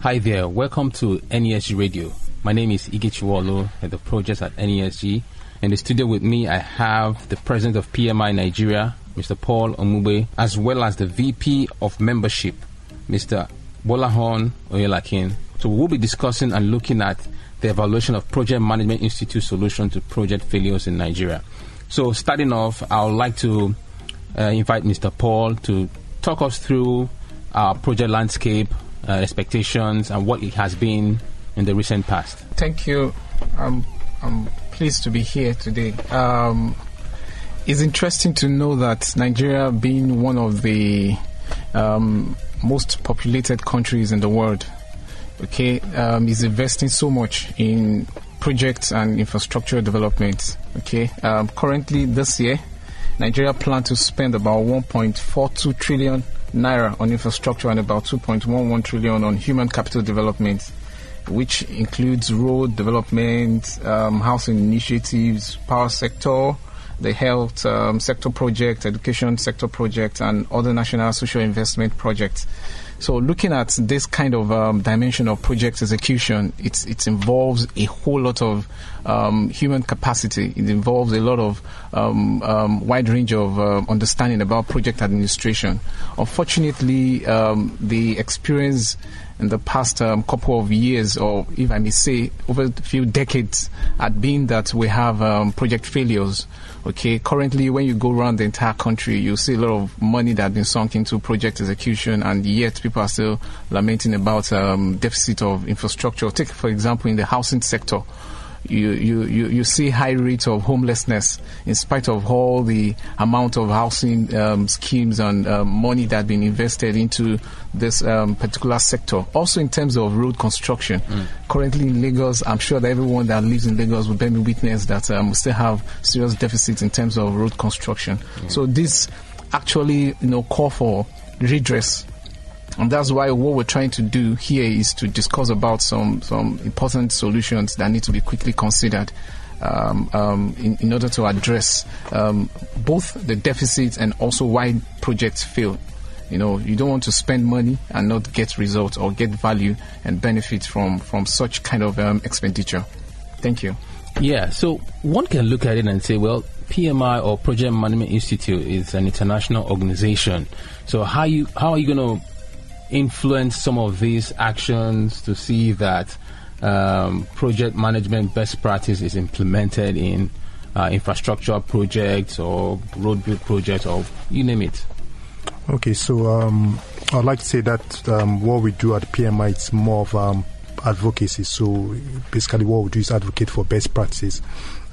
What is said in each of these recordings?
Hi there, welcome to NESG Radio. My name is Igichiwolo, and the project at NESG. In the studio with me, I have the president of PMI Nigeria, Mr. Paul Omube, as well as the VP of membership, Mr. Bolahon Oyelakin. So we'll be discussing and looking at the evaluation of Project Management Institute solution to project failures in Nigeria. So starting off, I would like to invite Mr. Paul to talk us through our project landscape, expectations, and what it has been in the recent past. Thank you. I'm pleased to be here today. It's interesting to know that Nigeria, being one of the most populated countries in the world, is investing so much in projects and infrastructure development. Currently this year, Nigeria plans to spend about 1.42 trillion Naira on infrastructure and about 2.11 trillion on human capital development, which includes road development, housing initiatives, power sector, the health sector project, education sector project, and other national social investment projects. So looking at this kind of dimension of project execution, it involves a whole lot of human capacity. It involves a lot of wide range of understanding about project administration. Unfortunately, the experience in the past couple of years, or if I may say, over a few decades, had been that we have project failures. Currently, when you go around the entire country, you see a lot of money that has been sunk into project execution, and yet people are still lamenting about deficit of infrastructure. Take, for example, in the housing sector, you see high rates of homelessness in spite of all the amount of housing schemes and money that has been invested into this particular sector. Also in terms of road construction, currently in Lagos, I'm sure that everyone that lives in Lagos will bear me witness that we still have serious deficits in terms of road construction. So this actually call for redress. And that's why what we're trying to do here is to discuss about some important solutions that need to be quickly considered in order to address both the deficits and also why projects fail. You don't want to spend money and not get results or get value and benefit from such kind of expenditure. Thank you. Yeah, so one can look at it and say, well, PMI or Project Management Institute is an international organization. So how are you going to influence some of these actions to see that project management best practice is implemented in infrastructure projects or road build projects or you name it? Okay, so I'd like to say that what we do at PMI is more of advocacy. So basically what we do is advocate for best practices.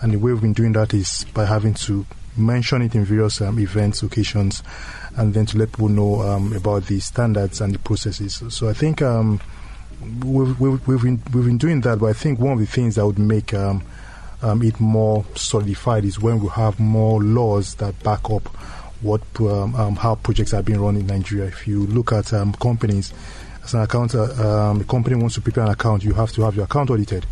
And the way we've been doing that is by having to mention it in various events, occasions, and then to let people know about the standards and the processes. So I think we've been doing that, but I think one of the things that would make it more solidified is when we have more laws that back up what how projects are being run in Nigeria. If you look at companies, as an accountant, a company wants to prepare an account, you have to have your account audited.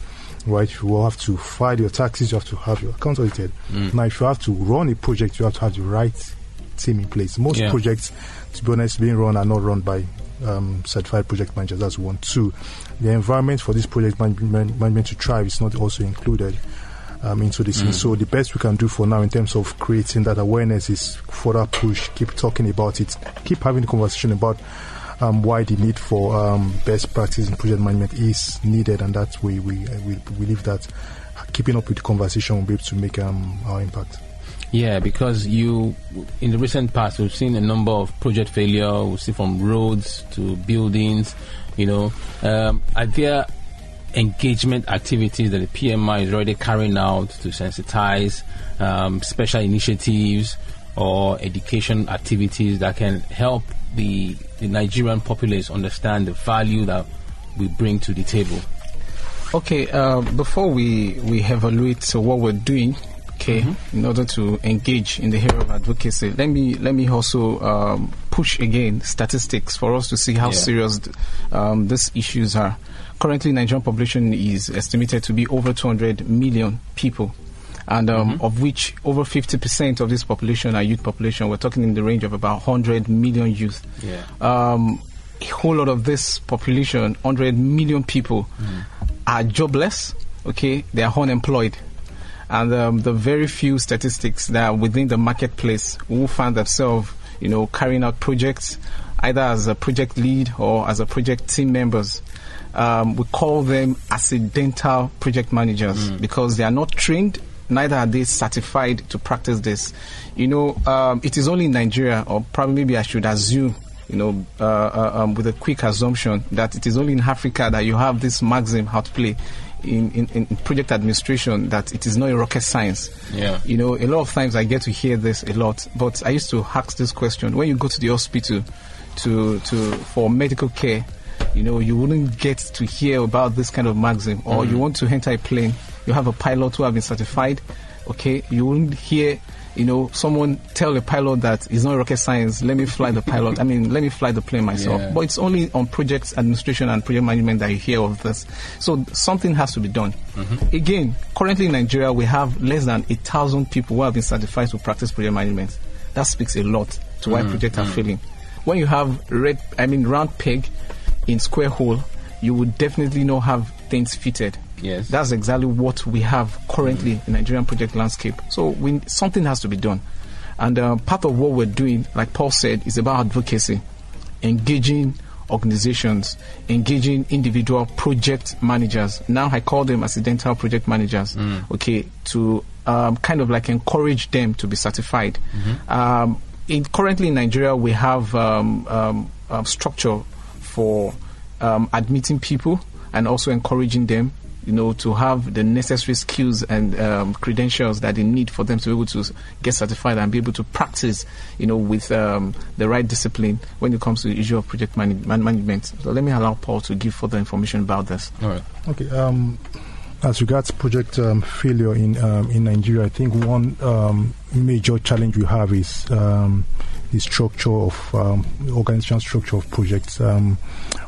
Right, you will have to file your taxes, you have to have your account audited. Now, if you have to run a project, you have to have the right team in place. Most projects, to be honest, being run are not run by certified project managers. That's one. Two, the environment for this project management to thrive is not also included. into this. And so the best we can do for now in terms of creating that awareness is further push, keep talking about it, keep having the conversation about why the need for best practice in project management is needed, and that we believe that keeping up with the conversation will be able to make our impact. Yeah, because in the recent past, we've seen a number of project failure. We see from roads to buildings, are there engagement activities that the PMI is already carrying out to sensitize, special initiatives or education activities that can help the Nigerian populace understand the value that we bring to the table? Okay, before we evaluate what we're doing, okay, mm-hmm. in order to engage in the area of advocacy, let me also push again statistics for us to see how serious these issues are. Currently, Nigerian population is estimated to be over 200 million people, and of which over 50% of this population are youth population. We're talking in the range of about 100 million youth. Yeah. A whole lot of this population, 100 million people, are jobless. Okay, they are unemployed. And the very few statistics that are within the marketplace who find themselves, carrying out projects, either as a project lead or as a project team members. We call them accidental project managers because they are not trained, neither are they certified to practice this. It is only in Nigeria, or probably maybe I should assume, with a quick assumption that it is only in Africa that you have this maxim how to play. In project administration, that it is not a rocket science. Yeah. A lot of times I get to hear this a lot, but I used to ask this question: when you go to the hospital for medical care, you wouldn't get to hear about this kind of maxim. Or you want to enter a plane, you have a pilot who have been certified. Okay, you wouldn't hear, someone tell the pilot that it's not rocket science. Let me fly the pilot. Let me fly the plane myself. Yeah. But it's only on project administration and project management that you hear of this. So something has to be done. Mm-hmm. Again, currently in Nigeria, we have less than 1,000 people who have been certified to practice project management. That speaks a lot to why projects are failing. When you have round peg in square hole, you would definitely not have things fitted. Yes. That's exactly what we have currently in Nigerian project landscape. So something has to be done. And part of what we're doing, like Paul said, is about advocacy, engaging organizations, engaging individual project managers. Now I call them accidental project managers, to kind of like encourage them to be certified. Mm-hmm. Currently in Nigeria, we have a structure for admitting people and also encouraging them to have the necessary skills and credentials that they need for them to be able to get certified and be able to practice, with the right discipline when it comes to the issue of project management. So let me allow Paul to give further information about this. All right. Okay. As regards project failure in Nigeria, I think one major challenge we have is the structure of organizational structure of projects.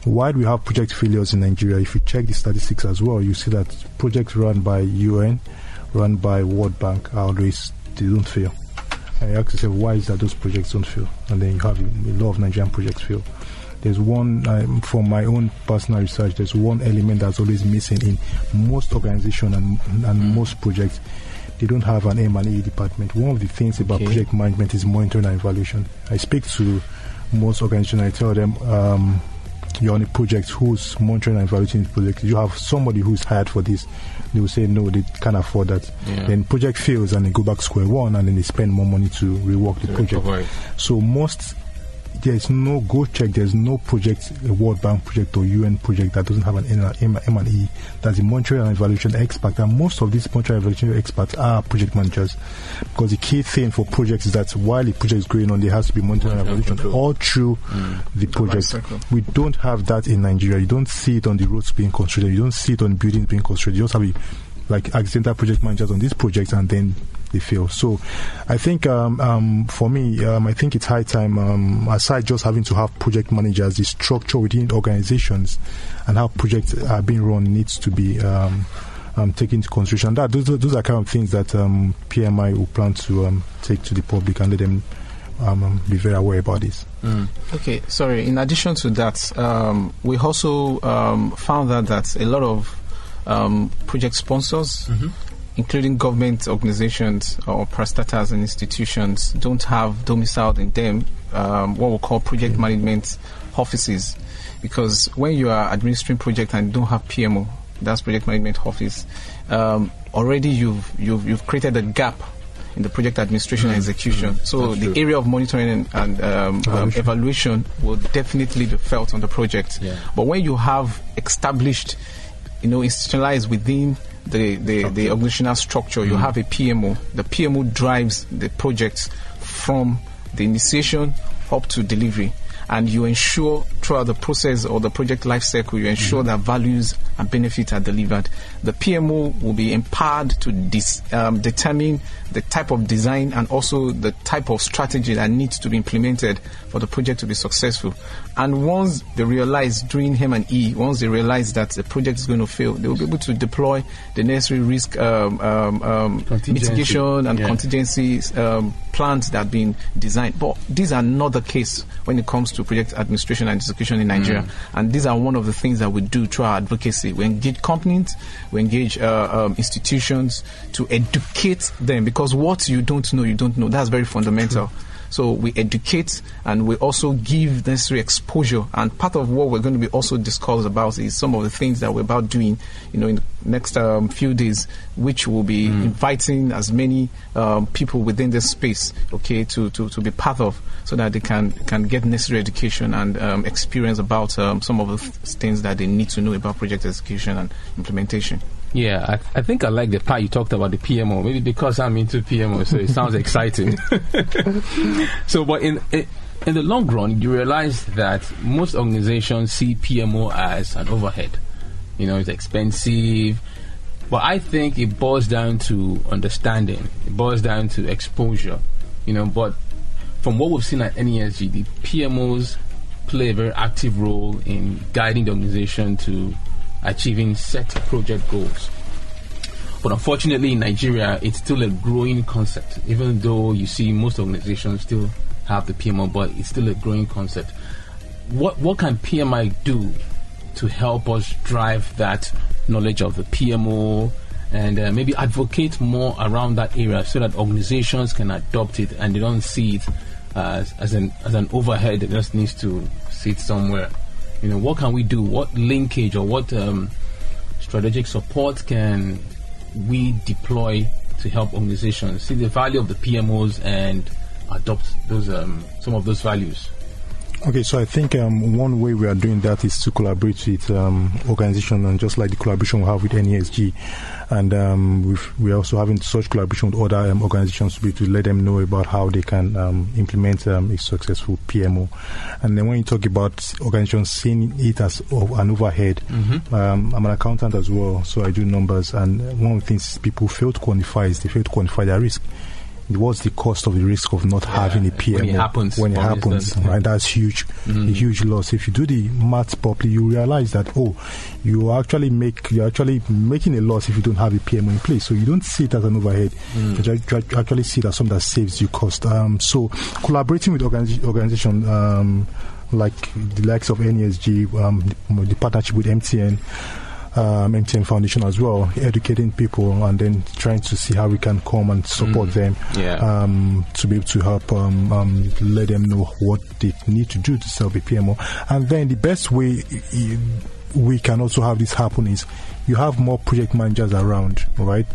Why do we have project failures in Nigeria? If you check the statistics as well, you see that projects run by UN, run by World Bank, always they don't fail. And you ask yourself, why is that those projects don't fail? And then you have a lot of Nigerian projects fail. There's one, from my own personal research, there's one element that's always missing in most organizations and most projects. They don't have an M&E department. One of the things about project management is monitoring and evaluation. I speak to most organizations, I tell them, you're on a project, who's monitoring and evaluating the project? You have somebody who's hired for this. They will say, no, they can't afford that. Yeah. Then project fails and they go back square one, and then they spend more money to rework the project. Right. So there's no go check, there's no project, a World Bank project or UN project that doesn't have an M&E. That's a monitoring and evaluation expert. And most of these monitoring and evaluation experts are project managers. Because the key thing for projects is that while the project is going on, there has to be monitoring and evaluation all through the project. We don't have that in Nigeria. You don't see it on the roads being constructed. You don't see it on buildings being constructed. You just have accidental project managers on these projects, and then they fail. So I think for me, I think it's high time, aside just having to have project managers, the structure within organizations and how projects are being run needs to be taken into consideration. That those are kind of things that PMI will plan to take to the public and let them be very aware about this. Okay, sorry. In addition to that, we also found that a lot of project sponsors including government organizations or parastatals and institutions, don't have domiciled in them what we call project management offices. Because when you are administering project and don't have PMO, that's project management office, already you've created a gap in the project administration and execution. So that's the true. Area of monitoring and evaluation will definitely be felt on the project. Yeah. But when you have established, institutionalized within the organizational structure, you have a PMO. The PMO drives the projects from the initiation up to delivery. And you ensure throughout the process or the project life cycle, you ensure that values and benefits are delivered. The PMO will be empowered to determine the type of design and also the type of strategy that needs to be implemented for the project to be successful. And once they realize during M&E, once they realize that the project is going to fail, they will be able to deploy the necessary risk mitigation and contingencies plans that have been designed. But these are not the case when it comes to project administration and execution in Nigeria. And these are one of the things that we do through our advocacy. We engage companies, we engage institutions to educate them, because what you don't know. That's very fundamental. True. So we educate and we also give necessary exposure. And part of what we're going to be also discussed about is some of the things that we're about doing, in the next few days, which will be inviting as many people within this space, to be part of, so that they can get necessary education and experience about some of the things that they need to know about project execution and implementation. Yeah, I think I like the part you talked about the PMO, maybe because I'm into PMO, so it sounds exciting. So, but in the long run, you realize that most organizations see PMO as an overhead. It's expensive. But I think it boils down to understanding. It boils down to exposure. But from what we've seen at NESG, the PMOs play a very active role in guiding the organization to achieving set project goals. But unfortunately, in Nigeria, it's still a growing concept, even though you see most organizations still have the PMO, but it's still a growing concept. What can PMI do to help us drive that knowledge of the PMO and maybe advocate more around that area so that organizations can adopt it and they don't see it as an overhead that just needs to sit somewhere? What can we do? What linkage or what strategic support can we deploy to help organizations see the value of the PMOs and adopt those some of those values? Okay, so I think one way we are doing that is to collaborate with organizations, and just like the collaboration we have with NESG, and we're also having such collaboration with other organizations to let them know about how they can implement a successful PMO. And then when you talk about organizations seeing it as an overhead, I'm an accountant as well, so I do numbers, and one of the things people fail to quantify is they fail to quantify their risk. What's the cost of the risk of not having a PMO when it happens, right? That's huge, a huge loss. If you do the math properly, you realize that you're actually making a loss if you don't have a PMO in place. So you don't see it as an overhead. You actually see it as something that saves you cost. So collaborating with organizations like the likes of NESG, the partnership with MTN. MTN foundation as well, educating people and then trying to see how we can come and support them to be able to help let them know what they need to do to sell the PMO. And then the best way we can also have this happen is you have more project managers around, right?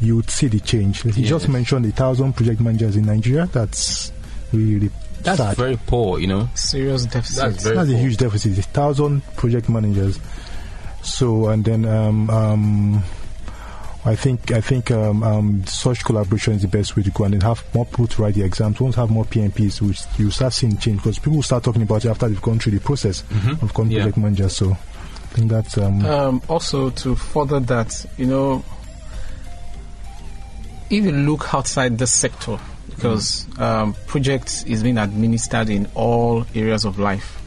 You would see the change. You just mentioned 1,000 project managers in Nigeria. That's really sad. Very poor, Serious deficit. That's a huge deficit. 1,000 project managers. So, and then I think such collaboration is the best way to go, and then have more people to write the exams. Once have more PMPs, which you start seeing change, because people start talking about it after they've gone through the process of project managers. So I think that's... also, to further that, if you look outside the sector, because projects is being administered in all areas of life,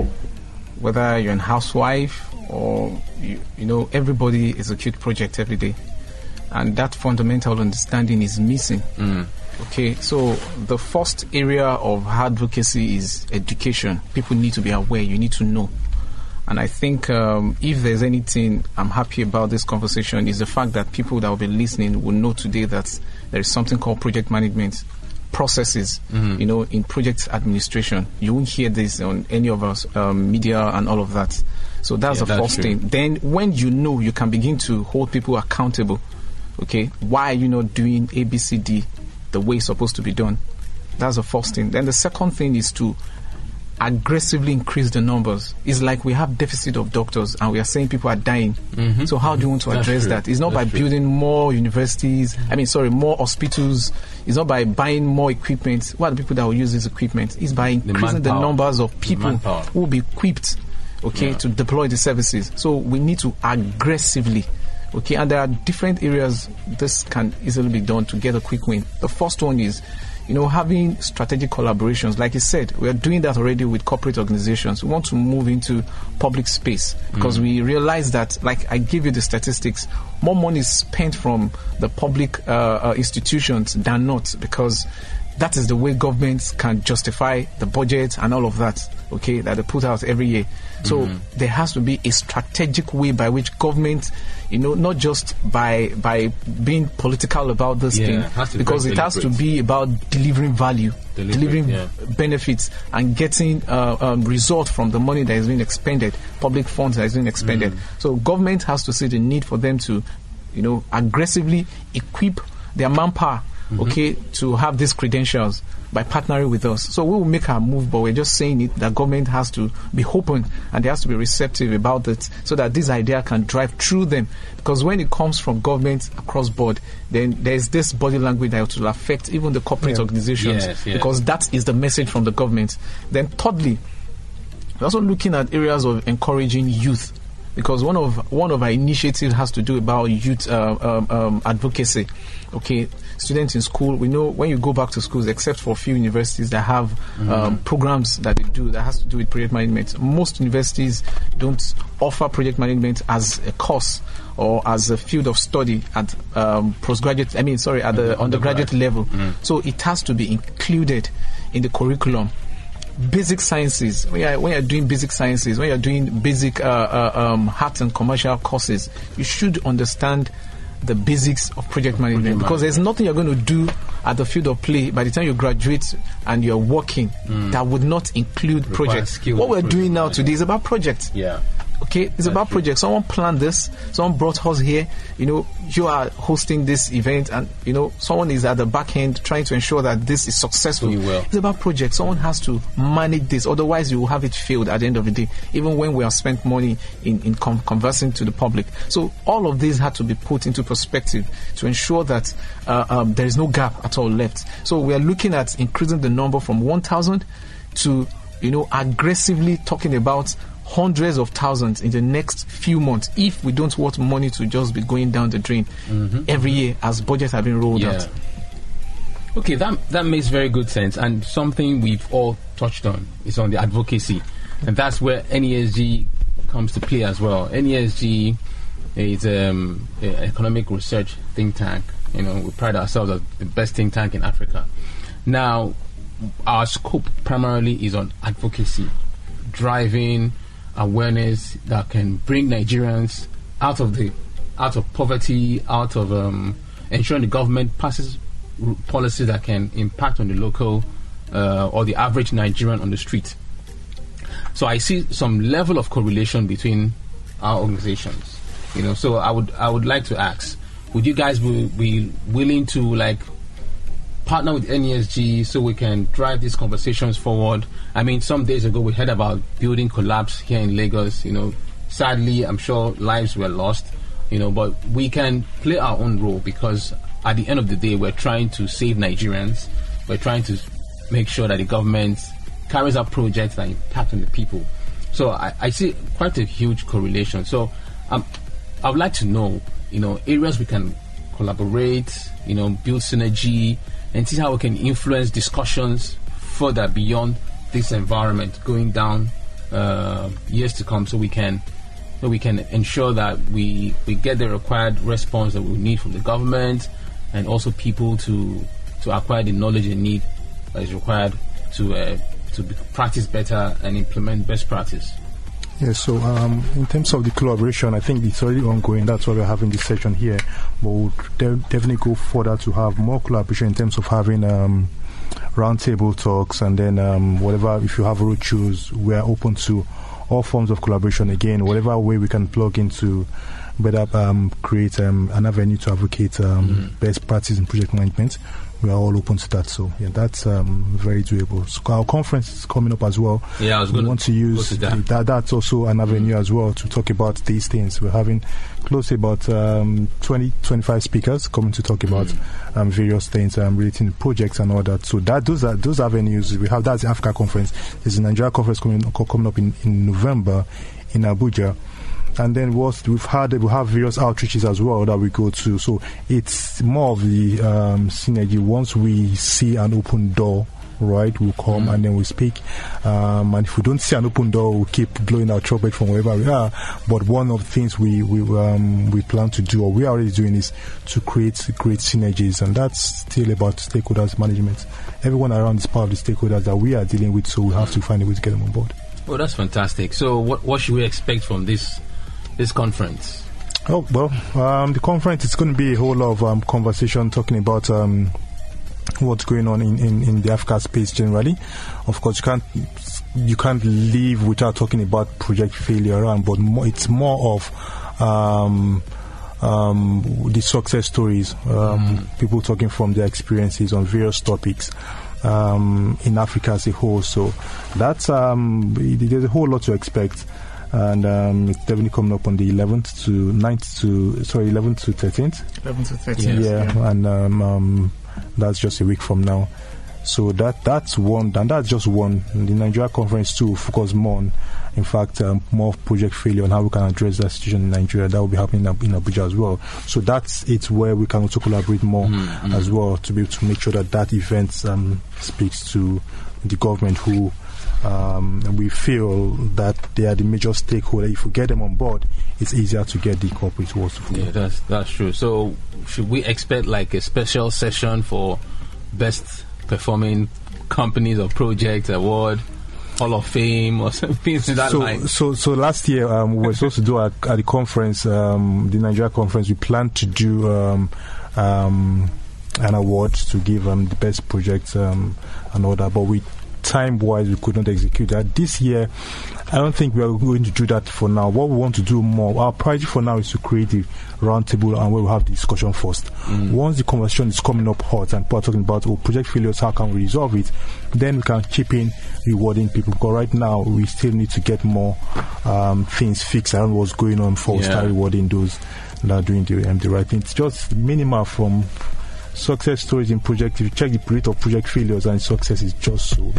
whether you're a housewife, or everybody execute project every day, and that fundamental understanding is missing. So the first area of advocacy is education. People need to be aware. You need to know, And I think if there's anything I'm happy about this conversation is the fact that people that will be listening will know today that there is something called project management processes, you know, in project administration. You won't hear this on any of our media and all of that. So that's the first thing. Then when you know, you can begin to hold people accountable. Okay, why are you not doing A, B, C, D the way it's supposed to be done? That's the first thing. Then the second thing is to aggressively increase the numbers. It's like we have deficit of doctors and we are saying people are dying. So how do you want to address that? It's not by building more universities, more hospitals. It's not by buying more equipment. What are the people that will use this equipment? It's by increasing the numbers of people who will be equipped, to deploy the services. So we need to aggressively, and there are different areas this can easily be done to get a quick win. The first one is, having strategic collaborations. Like you said, we are doing that already with corporate organizations. We want to move into public space because we realize that, like I give you the statistics, more money is spent from the public institutions than not, because that is the way governments can justify the budget and all of that, that they put out every year. So there has to be a strategic way by which government, not just by being political about this thing, because it has to be about delivering value, delivering benefits, and getting result from the money that is being expended, public funds that is being expended. So government has to see the need for them to, aggressively equip their manpower, to have these credentials by partnering with us. So we will make our move, but we're just saying it that government has to be open and they has to be receptive about it so that this idea can drive through them. Because when it comes from government across board, then there's this body language that will affect even the corporate organizations because that is the message from the government. Then thirdly, we're also looking at areas of encouraging youth, because one of our initiatives has to do about youth advocacy. Students in school, we know when you go back to schools, except for a few universities that have programs that they do that has to do with project management, most universities don't offer project management as a course or as a field of study at undergraduate level. So it has to be included in the curriculum. Basic sciences, when you're doing basic sciences, when you're doing basic arts and commercial courses, you should understand the basics of project management, because there's nothing you're going to do at the field of play by the time you graduate and you're working that would not include projects. What we're doing now today is about projects. It's about projects. Someone planned this, someone brought us here, you are hosting this event, and someone is at the back end trying to ensure that this is successful. It's about projects. Someone has to manage this, otherwise you will have it failed at the end of the day, even when we have spent money in conversing to the public. So all of these had to be put into perspective to ensure that there is no gap at all left. So we are looking at increasing the number from 1,000 to aggressively talking about hundreds of thousands in the next few months, if we don't want money to just be going down the drain every year as budgets have been rolled out. Okay, that makes very good sense, and something we've all touched on is on the advocacy, and that's where NESG comes to play as well. NESG is an economic research think tank. We pride ourselves as the best think tank in Africa. Now, our scope primarily is on advocacy, driving awareness that can bring Nigerians out of poverty, out of ensuring the government passes policies that can impact on the local or the average Nigerian on the street. So I see some level of correlation between our organizations. So I would like to ask: would you guys be willing to partner with NESG so we can drive these conversations forward? Some days ago we heard about building collapse here in Lagos. Sadly, I'm sure lives were lost, but we can play our own role, because at the end of the day, we're trying to save Nigerians. We're trying to make sure that the government carries out projects that impact on the people. So I see quite a huge correlation. So I would like to know, areas we can collaborate, build synergy, and see how we can influence discussions further beyond this environment going down years to come, so we can ensure that we get the required response that we need from the government, and also people to acquire the knowledge they need that is required to practice better and implement best practice. Yeah, so in terms of the collaboration, I think it's already ongoing. That's why we're having this session here. But we'll definitely go further to have more collaboration in terms of having roundtable talks, and then whatever, if you have roadshows, we're open to all forms of collaboration again, whatever way we can plug into better create an avenue to advocate best practice in project management. We are all open to that, so yeah, that's very doable. So our conference is coming up as well. Yeah, I was going to use that. That's also an avenue as well to talk about these things. We're having close to about 20-25 speakers coming to talk about various things relating to projects and all that. So that those avenues we have. That's the Africa conference. There's a Nigeria conference coming up in November in Abuja. And then we have various outreaches as well that we go to. So it's more of the synergy. Once we see an open door, right, we'll come and then we speak. And if we don't see an open door, we'll keep blowing our trumpet from wherever we are. But one of the things we plan to do, or we are already doing, is to create synergies. And that's still about stakeholders management. Everyone around is part of the stakeholders that we are dealing with, so we have to find a way to get them on board. Well, that's fantastic. So what should we expect from this conference? Oh, well, the conference is going to be a whole lot of conversation talking about what's going on in the Africa space generally. Of course, you can't leave without talking about project failure, but it's more of the success stories, people talking from their experiences on various topics in Africa as a whole. So that's there's a whole lot to expect. And it's definitely coming up on the 11th to 13th. 11th to 13th. Yeah. And that's just a week from now. So that's one, and that's just one. The Nigeria conference too focus more on, in fact, more project failure and how we can address that situation in Nigeria. That will be happening in Abuja as well. So it's where we can also collaborate more as well to be able to make sure that event speaks to the government who. We feel that they are the major stakeholder. If we get them on board, it's easier to get the corporate world to follow. Yeah, that's true. So should we expect like a special session for best performing companies or projects award, Hall of Fame or something to that line? So last year we were supposed to do at the conference, the Nigeria conference, we planned to do an award to give the best projects and all that, but we time-wise, we could not execute that. This year, I don't think we are going to do that for now. What we want to do more, our priority for now is to create a roundtable and we'll have the discussion first. Once the conversation is coming up hot and people are talking about project failures, how can we resolve it, then we can chip in rewarding people. Because right now, we still need to get more things fixed around what's going on before we start rewarding those that are doing the right thing. It's just minimal from success stories in project. If you check the rate of project failures and success, is just so.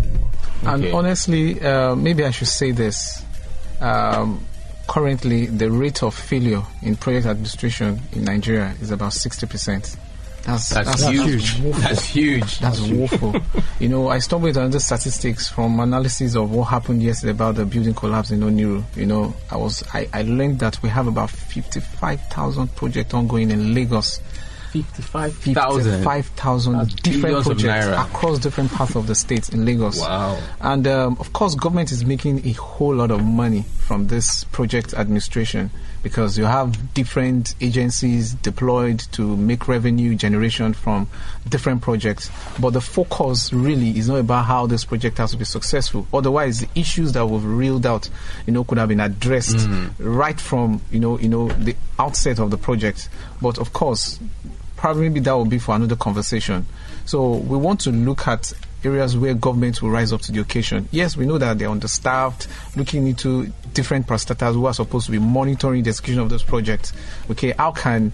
And honestly, maybe I should say this. Currently, the rate of failure in project administration in Nigeria is about 60%. That's huge. That's huge. That's woeful. You know, I stumbled on the statistics from analysis of what happened yesterday about the building collapse in Oniru. You know, I learned that we have about 55,000 projects ongoing in Lagos. 55,000 different projects across different parts of the state in Lagos. Wow. And of course, government is making a whole lot of money from this project administration because you have different agencies deployed to make revenue generation from different projects. But the focus really is not about how this project has to be successful. Otherwise, the issues that we've reeled out, could have been addressed right from, the outset of the project. But of course, probably that will be for another conversation. So we want to look at areas where government will rise up to the occasion. Yes, we know that they're understaffed, looking into different parastatals who are supposed to be monitoring the execution of those projects. Okay, how can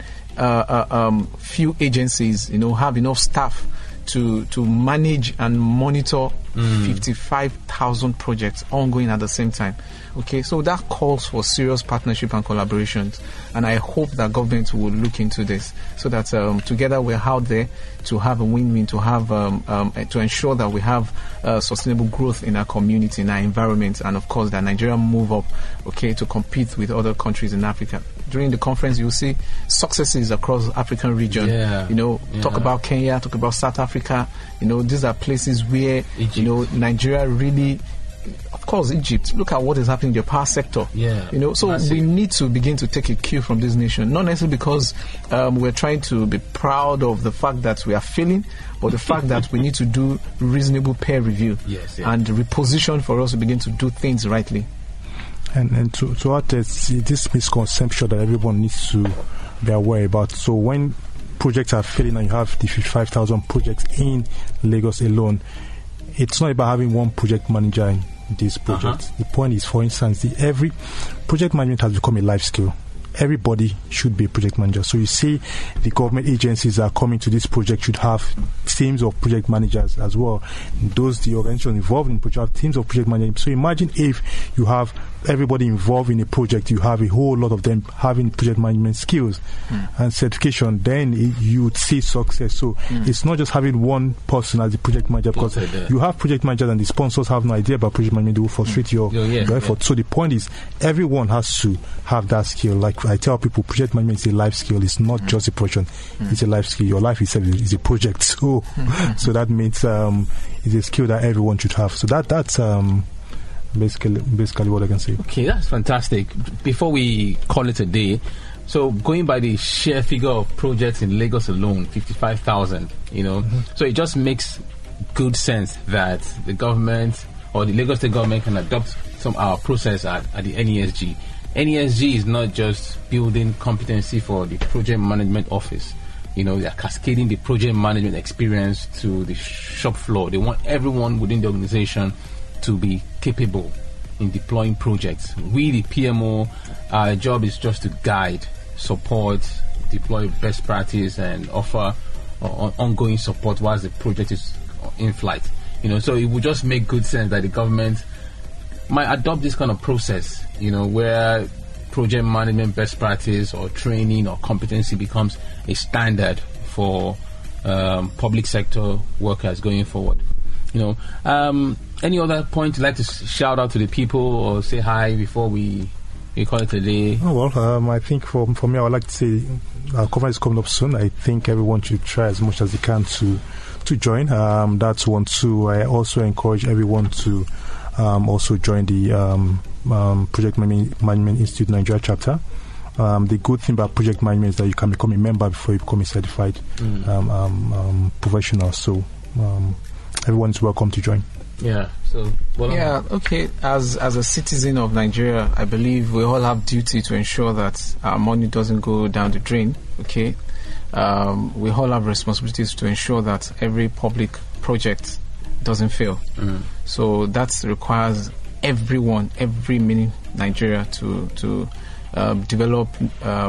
few agencies, have enough staff to manage and monitor 55,000 projects ongoing at the same time? Okay, so that calls for serious partnership and collaborations, and I hope that government will look into this so that together we're out there to have a win-win, to have to ensure that we have sustainable growth in our community, in our environment, and of course that Nigeria move up, to compete with other countries in Africa. During the conference, you'll see successes across African region. Talk about Kenya, talk about South Africa. These are places where Nigeria really of course, Egypt. Look at what is happening in the power sector. Yeah, so massive. We need to begin to take a cue from this nation, not necessarily because we're trying to be proud of the fact that we are failing, but the fact that we need to do reasonable peer review and reposition for us to begin to do things rightly. And to add this misconception that everyone needs to be aware about. So when projects are failing and you have the 55,000 projects in Lagos alone, it's not about having one project manager in this project. The point is, for instance, every project management has become a life skill. Everybody should be a project manager. So you see the government agencies that are coming to this project should have teams of project managers as well. Those, the organizations involved in the project, have teams of project managers. So imagine if you have everybody involved in a project, you have a whole lot of them having project management skills and certification, then you would see success. So it's not just having one person as the project manager, because you have project managers and the sponsors have no idea about project management. They will frustrate your effort. So the point is, everyone has to have that skill. Like I tell people, project management is a life skill. It's not just a portion. It's a life skill. Your life itself is a project. So so that means it's a skill that everyone should have. So that's basically what I can say. Okay, that's fantastic. Before we call it a day, so going by the sheer figure of projects in Lagos alone, 55,000, so it just makes good sense that the government or the Lagos state government can adopt some of our process at the NESG. NESG is not just building competency for the project management office. They are cascading the project management experience to the shop floor. They want everyone within the organization to be capable in deploying projects. We, the PMO, our job is just to guide, support, deploy best practice, and offer ongoing support whilst the project is in flight. So it would just make good sense that the government might adopt this kind of process, where project management best practice or training or competency becomes a standard for public sector workers going forward. Any other point you'd like to shout out to the people or say hi before we call it a day? I think for me, I would like to say our conference is coming up soon. I think everyone should try as much as they can to join. That's one too. I also encourage everyone to also join the Project Management Institute Nigeria chapter. The good thing about project management is that you can become a member before you become a certified professional. So everyone is welcome to join. Yeah. So. Okay. As a citizen of Nigeria, I believe we all have duty to ensure that our money doesn't go down the drain. Okay. We all have responsibilities to ensure that every public project doesn't fail. So that requires everyone, every mini Nigeria to develop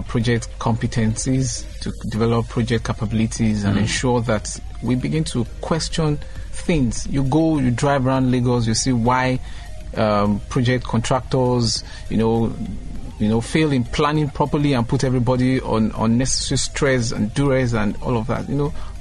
project competencies, to develop project capabilities, and ensure that we begin to question things. You drive around Lagos, you see why project contractors, fail in planning properly and put everybody on unnecessary stress and duress and all of that.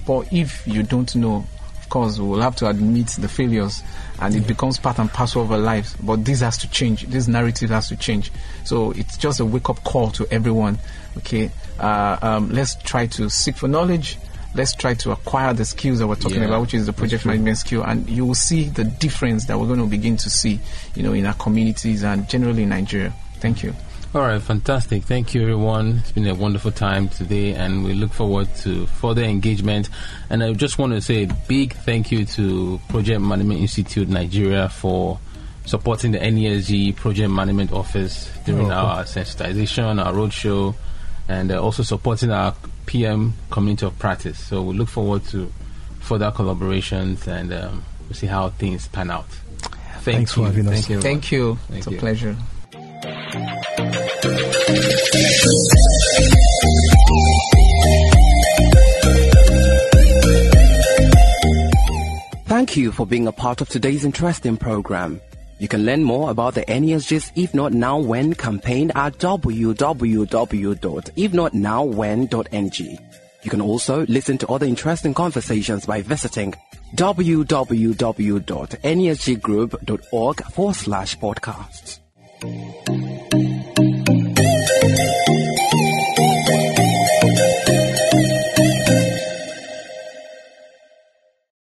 But if you don't know, cause we'll have to admit the failures, and it becomes part and parcel of our lives. But this has to change. This narrative has to change. So it's just a wake-up call to everyone. Okay, let's try to seek for knowledge. Let's try to acquire the skills that we're talking about, which is the project management skill, and you will see the difference that we're going to begin to see, in our communities and generally in Nigeria. Thank you. All right, fantastic. Thank you, everyone. It's been a wonderful time today, and we look forward to further engagement. And I just want to say a big thank you to Project Management Institute Nigeria for supporting the NESG Project Management Office during our sensitization, our roadshow, and also supporting our PM community of practice. So we look forward to further collaborations, and we'll see how things pan out. Thanks for having us. Thank you. It's a pleasure. Thank you for being a part of today's interesting program. You can learn more about the NESG's If Not Now When campaign at www.ifnotnowwen.ng. You can also listen to other interesting conversations by visiting www.nesggroup.org/podcasts.